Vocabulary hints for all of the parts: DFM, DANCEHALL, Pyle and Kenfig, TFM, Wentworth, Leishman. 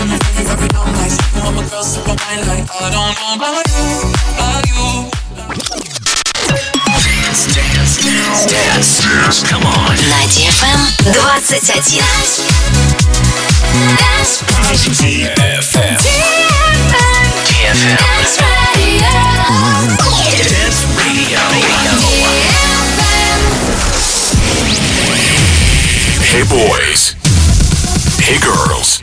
in the rave every night. Like, you want my girl, sip on mine. Like, I don't know about you, about you. Dance, dance, dance, dance, dance, come on. На DFM 21. DFM. DFM. Dance Radio. Dance Radio. Hey boys, hey girls,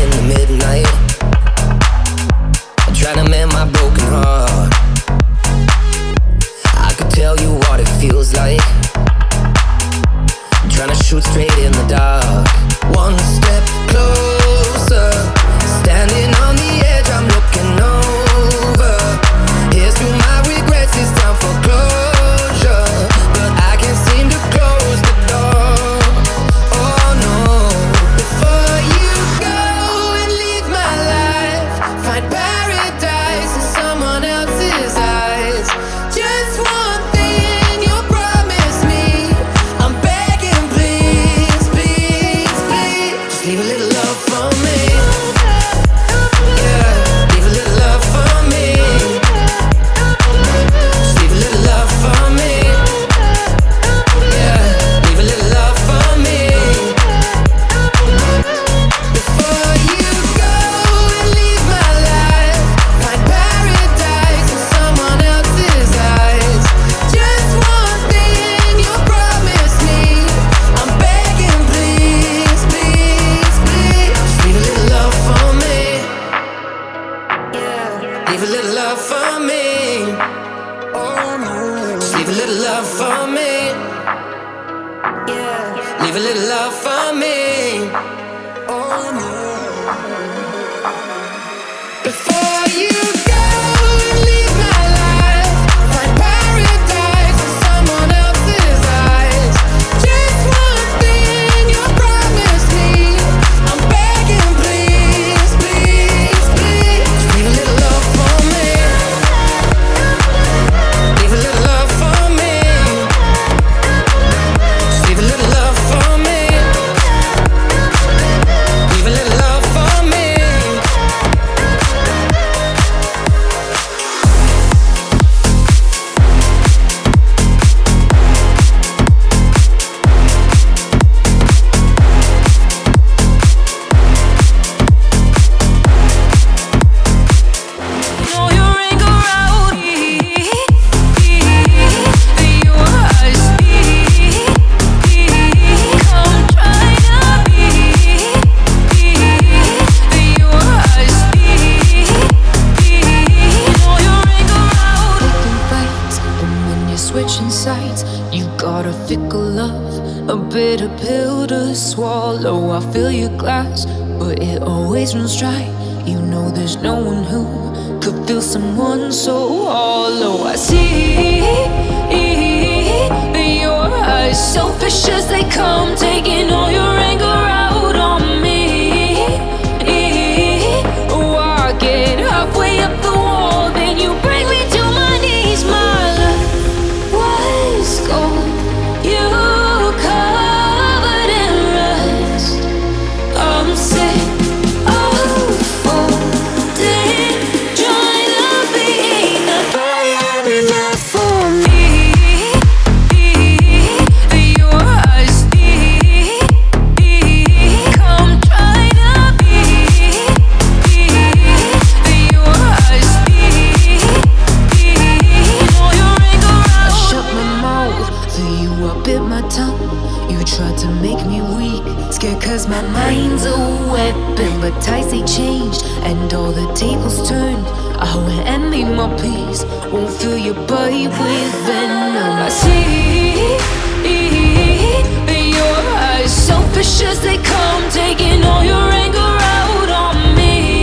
They come taking all your anger out on me.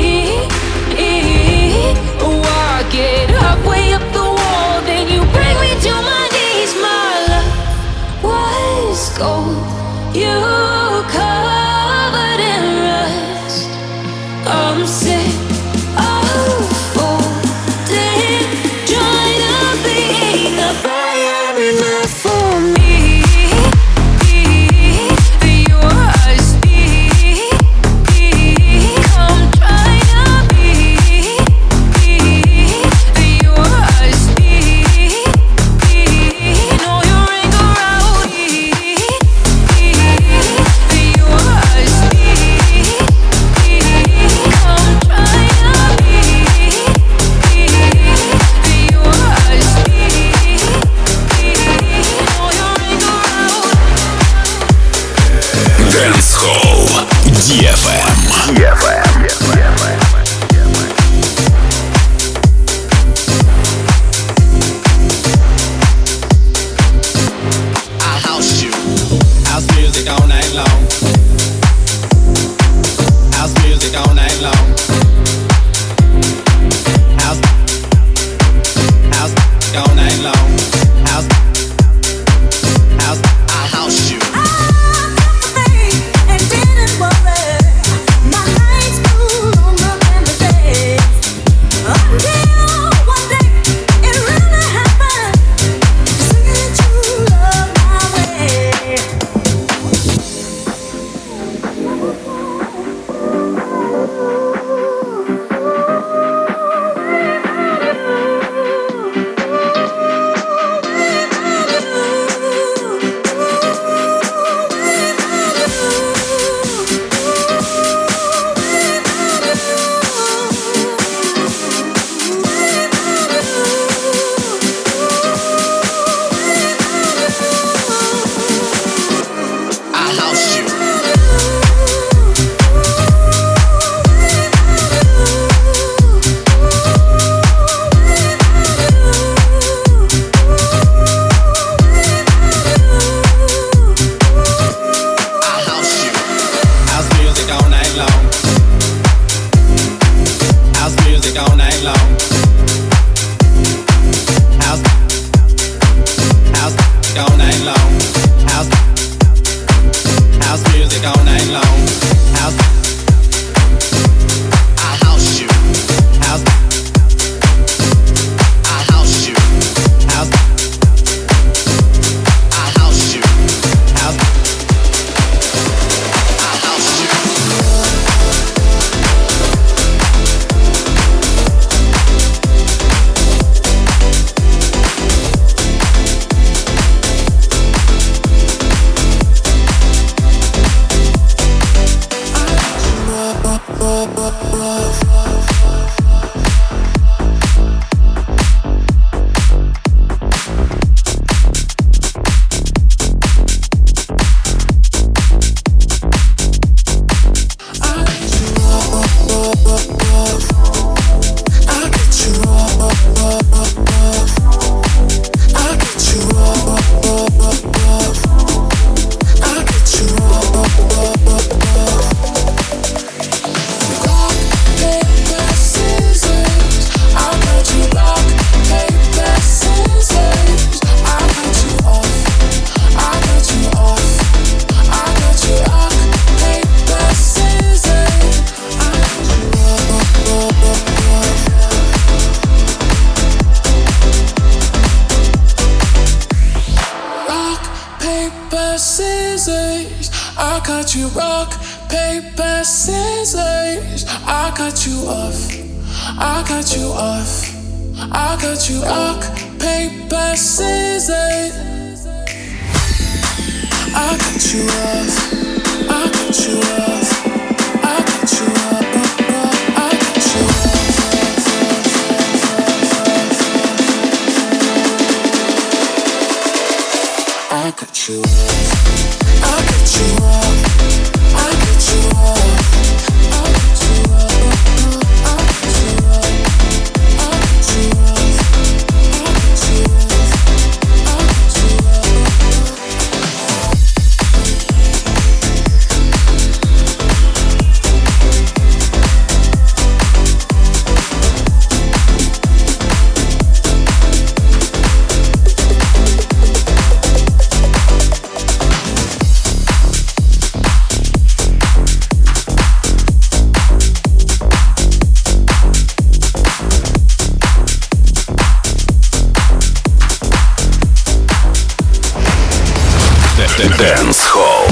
Dancehall.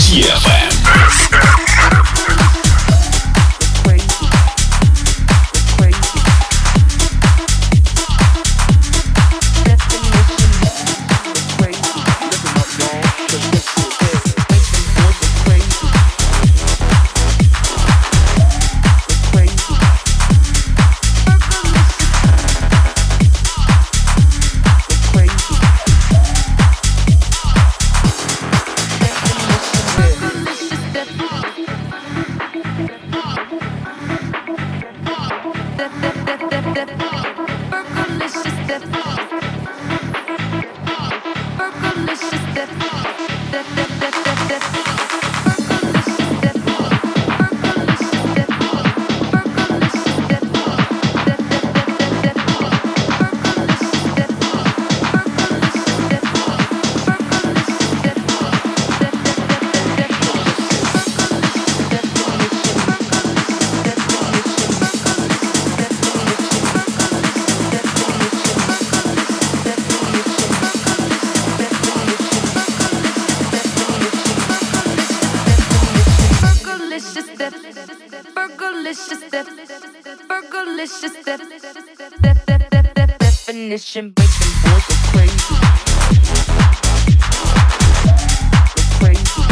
TFM. Definition, make them boys go crazy. When you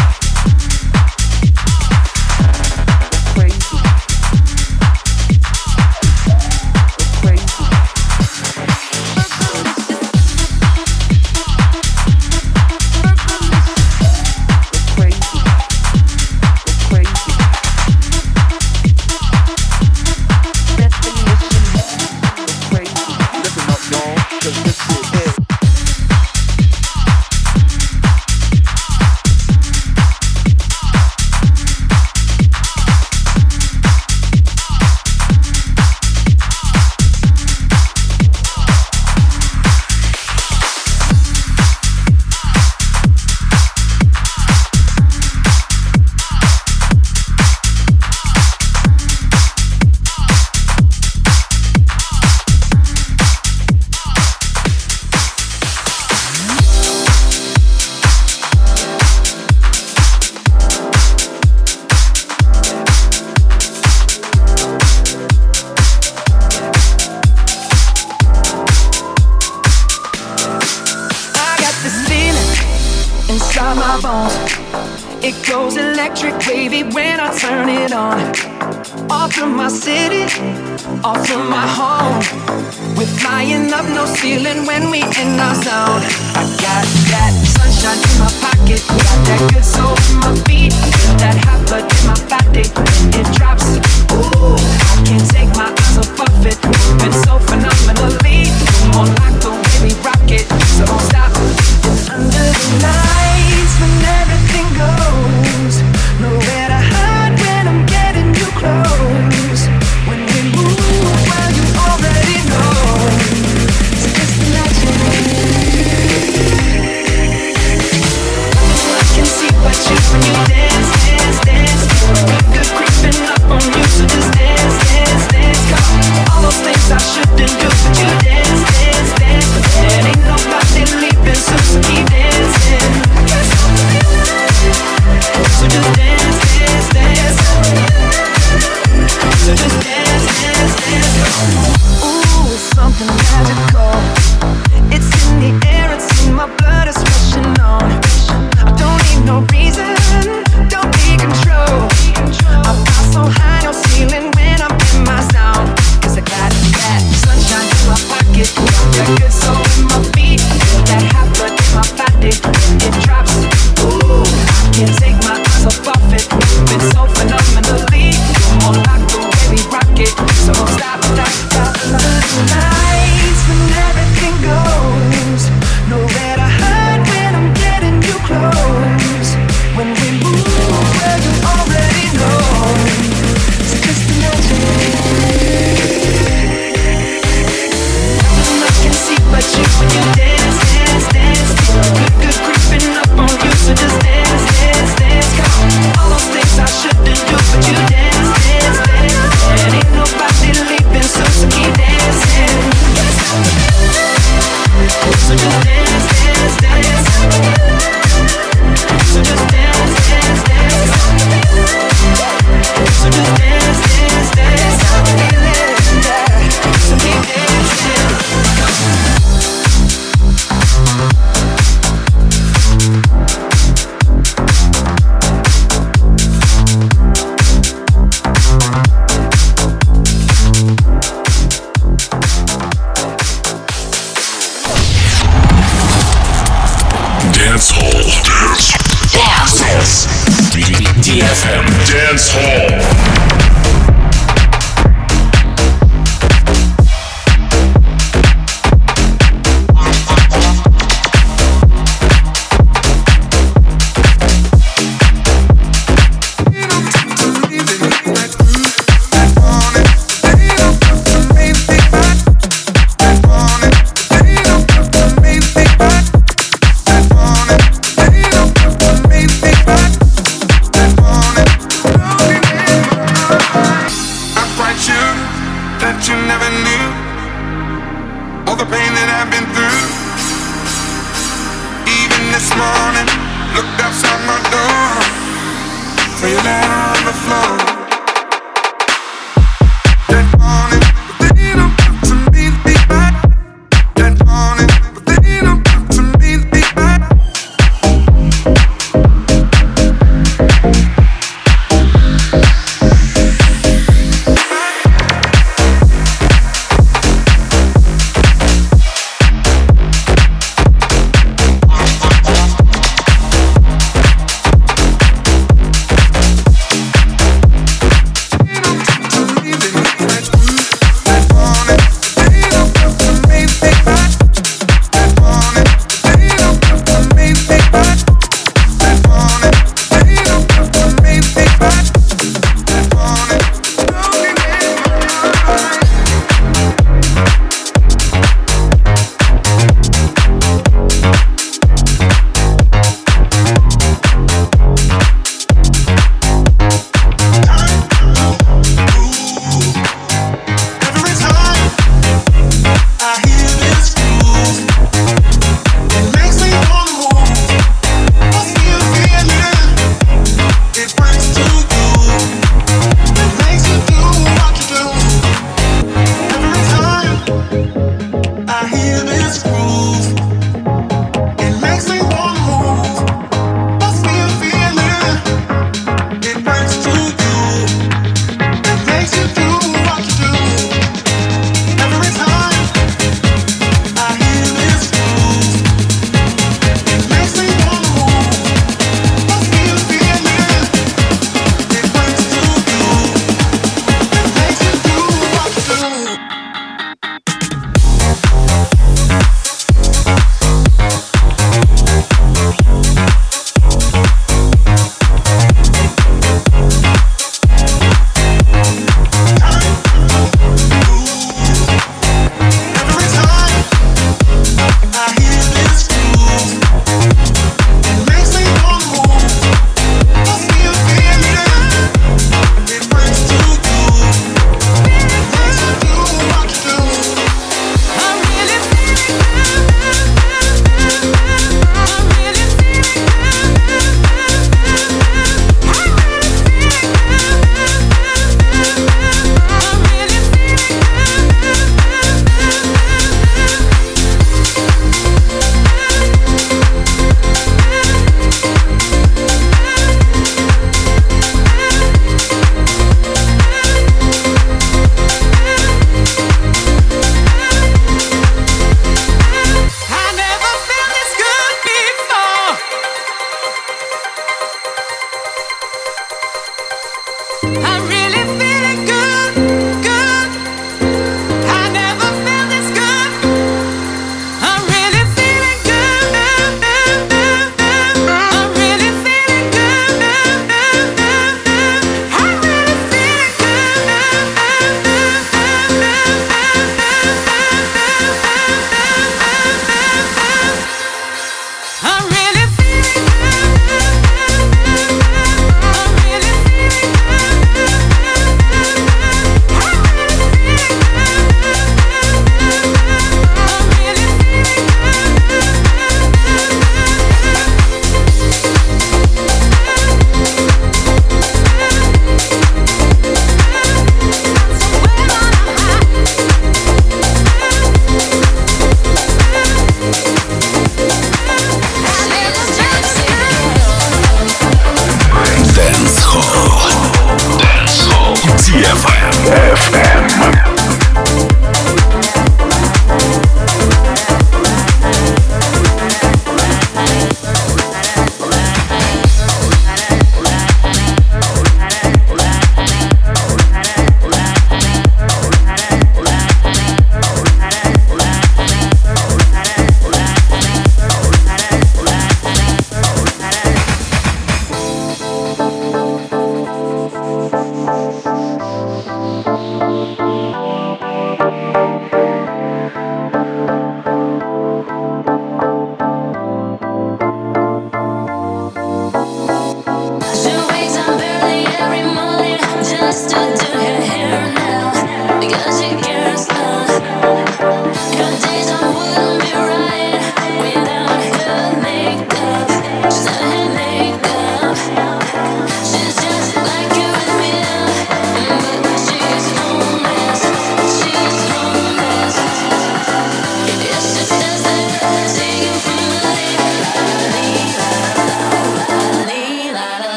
dance, dance, dance, good creeping up on you. Dance Hall.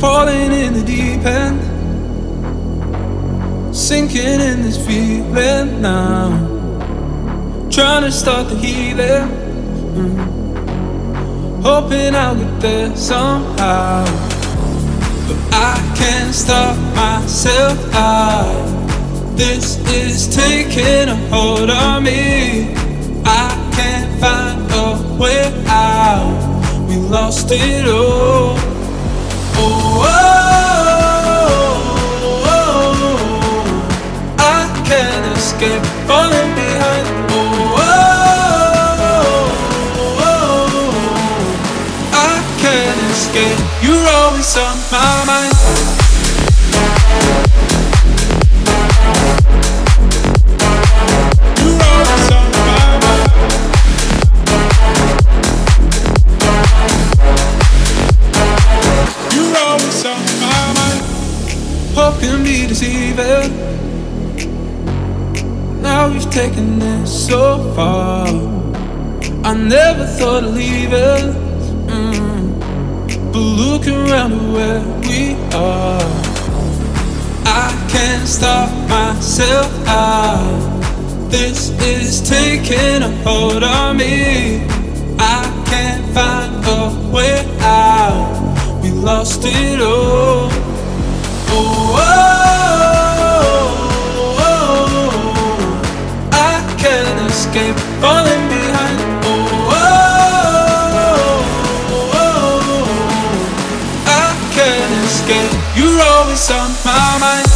falling in the deep end, sinking in this feeling now, trying to start the healing, hoping I'll get there somehow, but I can't stop myself. This is taking a hold on me. I can't find a way out. We lost it all. Oh, oh, oh, oh. I can't escape falling behind. Oh, oh, oh, oh. I can't escape. You're always on my mind. Deceiving. Now we've taken this so far. I never thought of leaving, but looking around at where we are, I can't stop myself out. This is taking a hold on me. I can't find a way out. We lost it all. Oh, oh. Falling behind, oh, oh, oh, oh, I can't escape. You're always on my mind.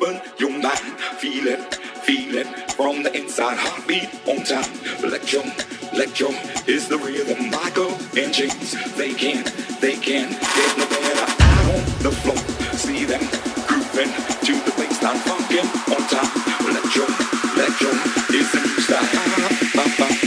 open your mind. Feel it from the inside. Heartbeat on time. Electron is the rhythm. Michael and James, they can get no better. Out on the floor, see them grooving to the baseline. Funkin' on time. Electron is the new style. Losing sense of time.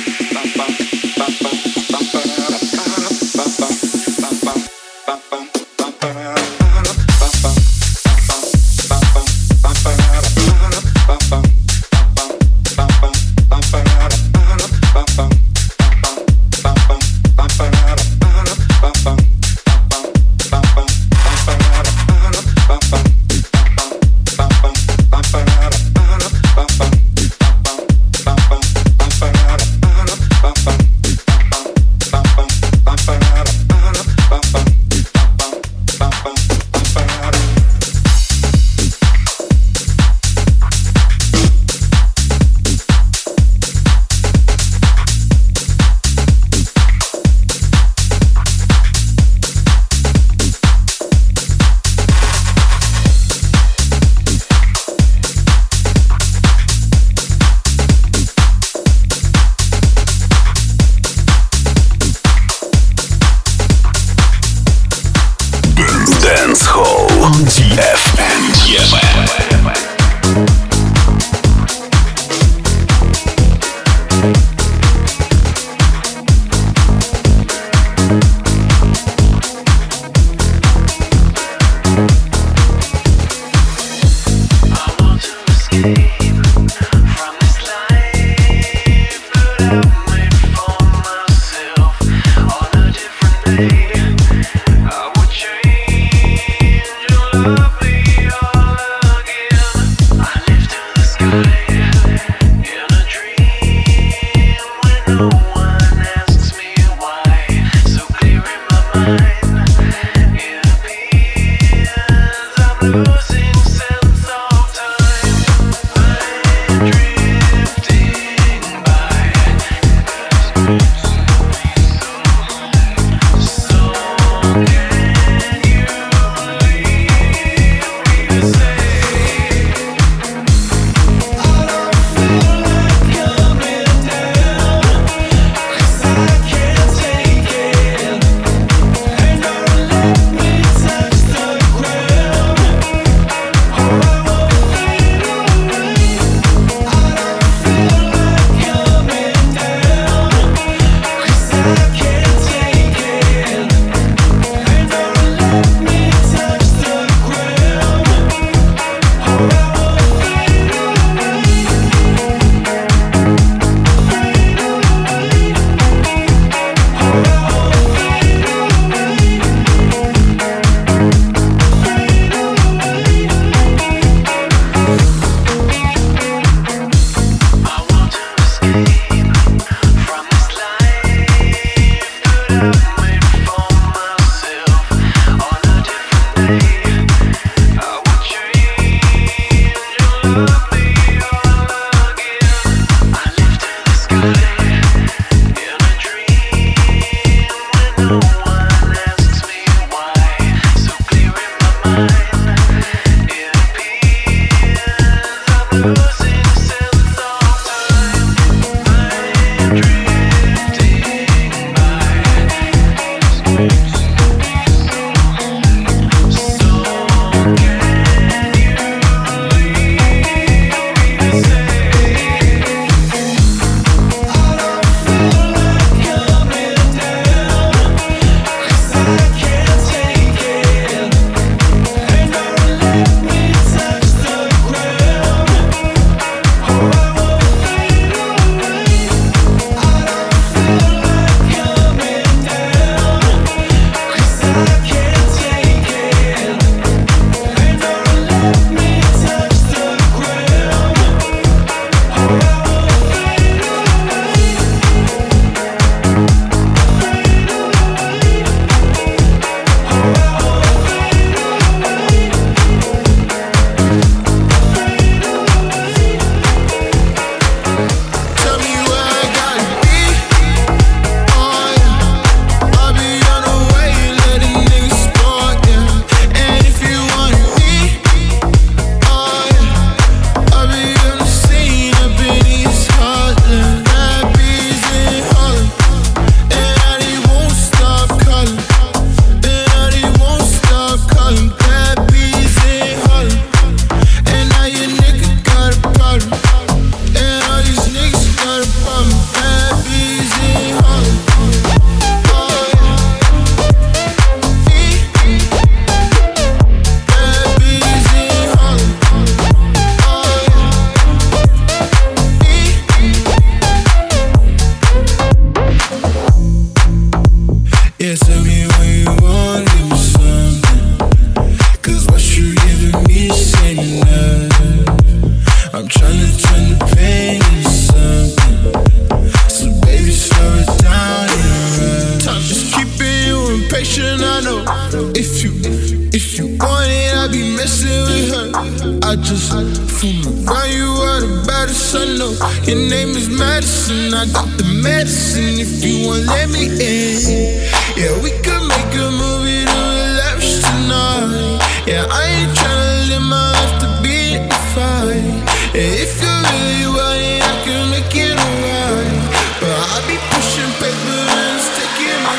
Now you are the baddest I know. Your name is Madison. I got the medicine. If you want, let me in. Yeah, we could make a movie to relapse tonight. Yeah, I ain't tryna live my life to be in a fight. Yeah, if you're really wild, yeah, I can make it alright. But I be pushing paper and it's taking my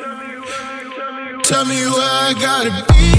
time. Tell me where I gotta be.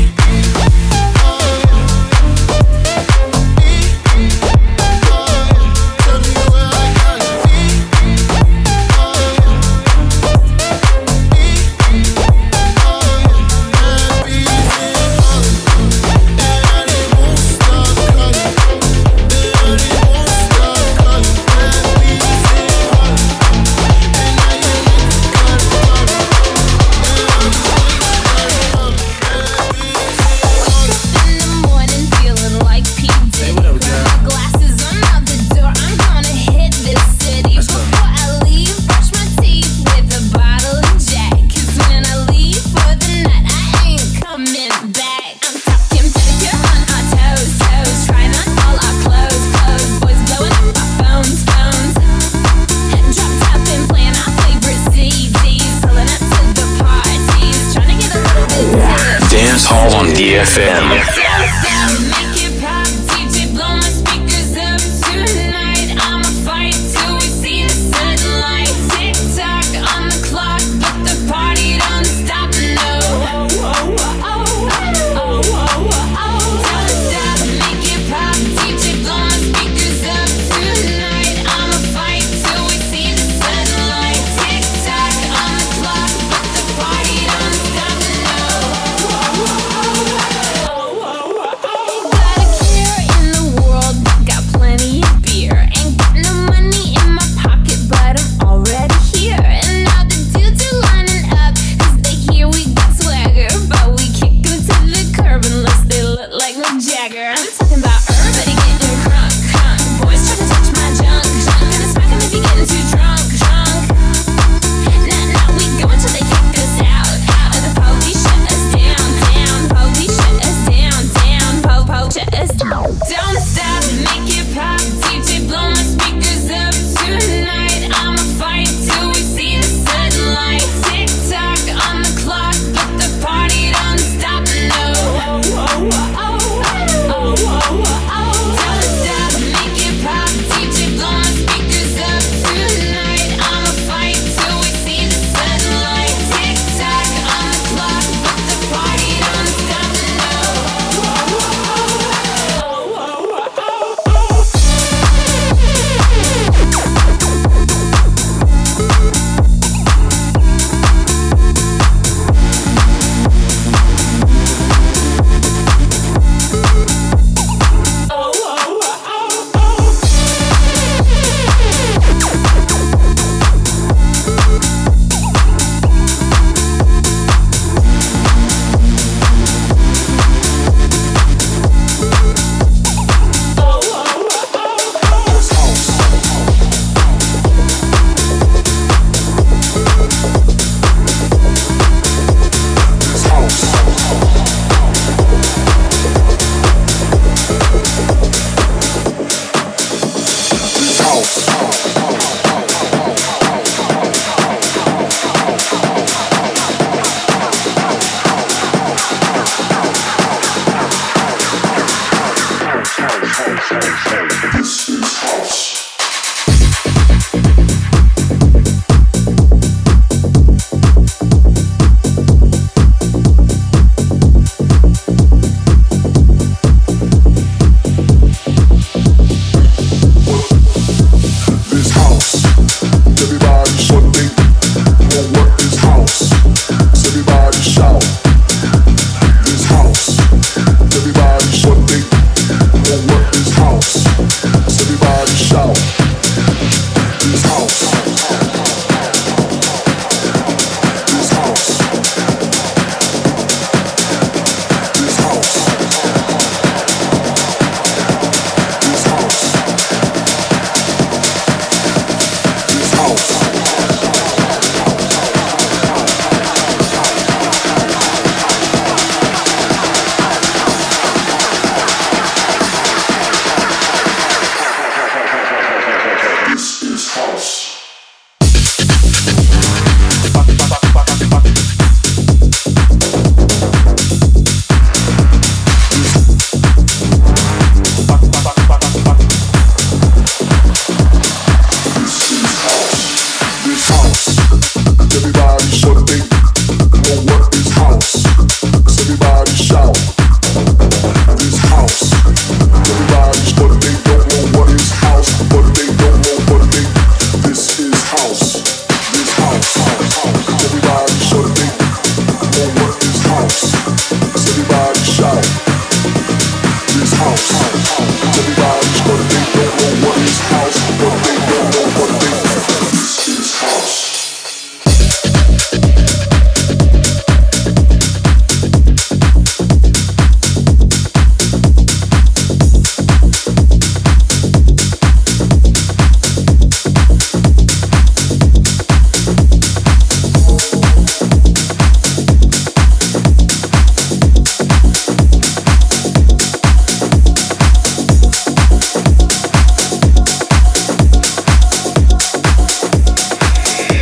DFM.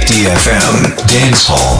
DFM Dance Hall.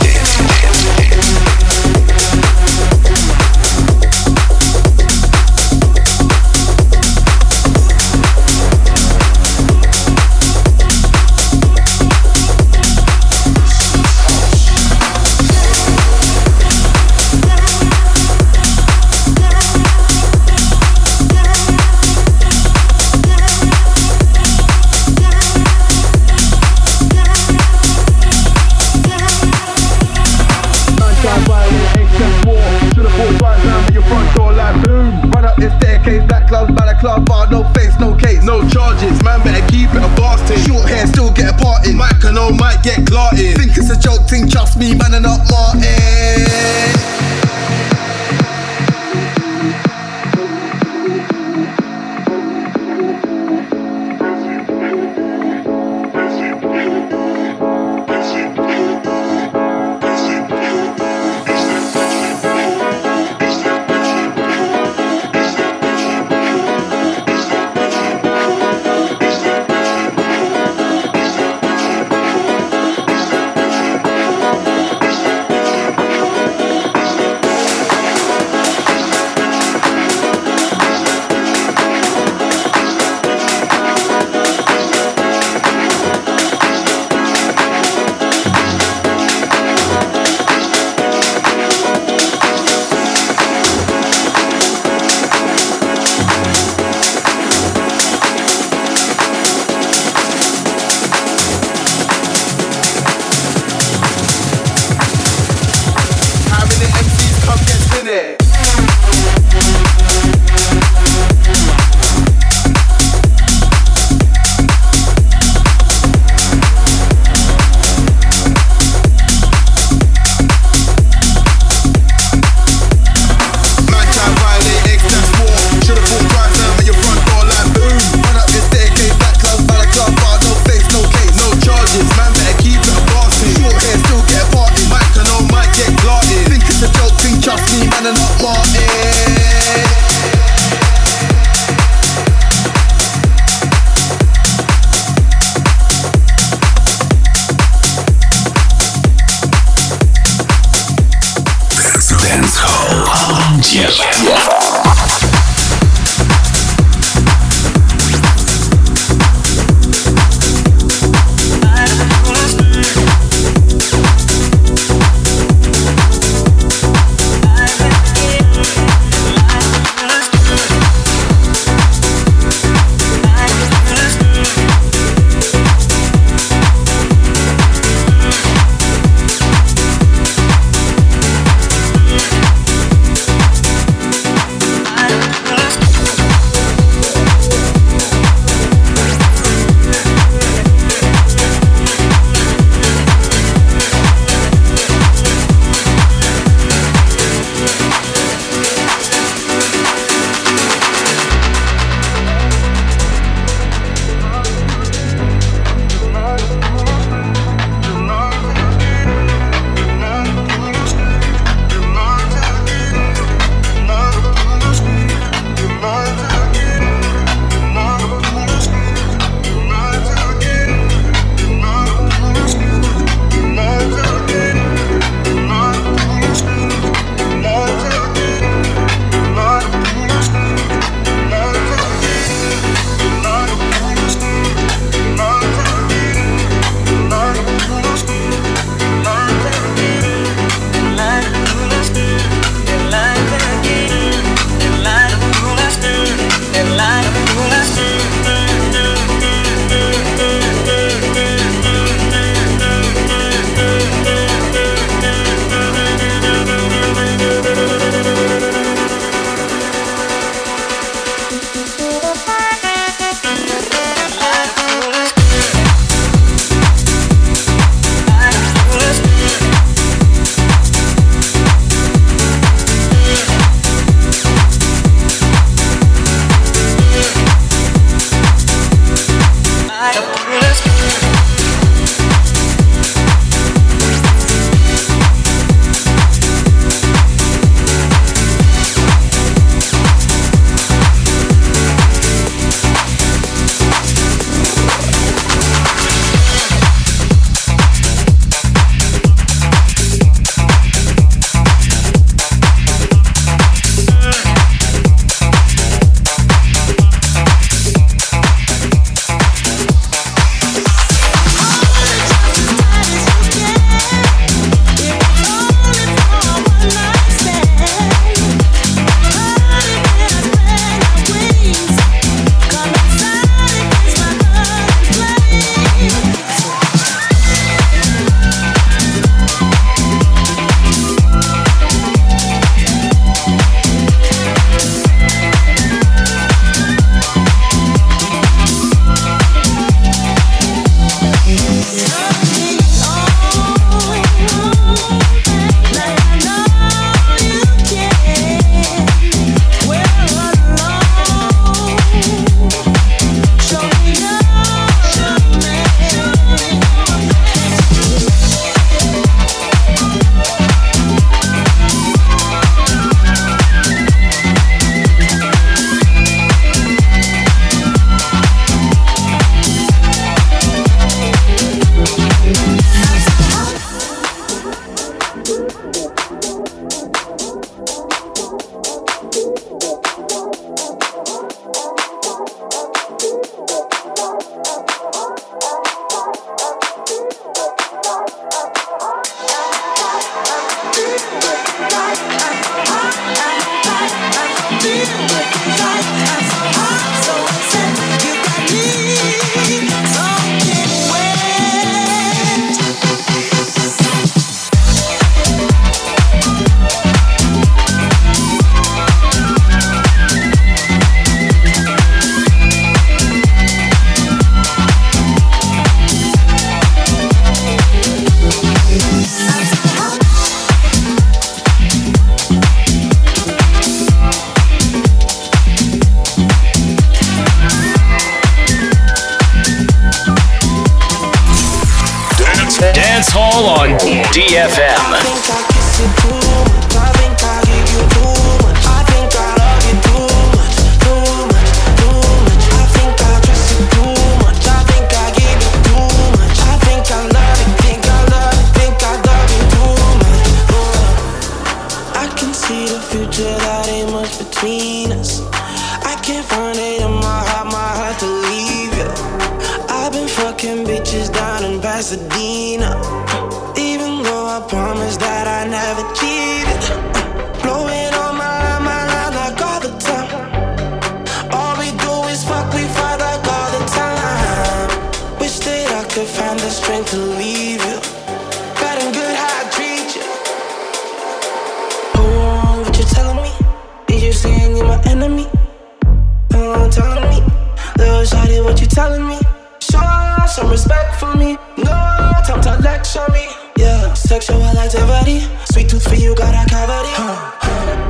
Sexual activity, sweet tooth for you, got a cavity.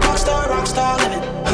Rockstar, rockstar living.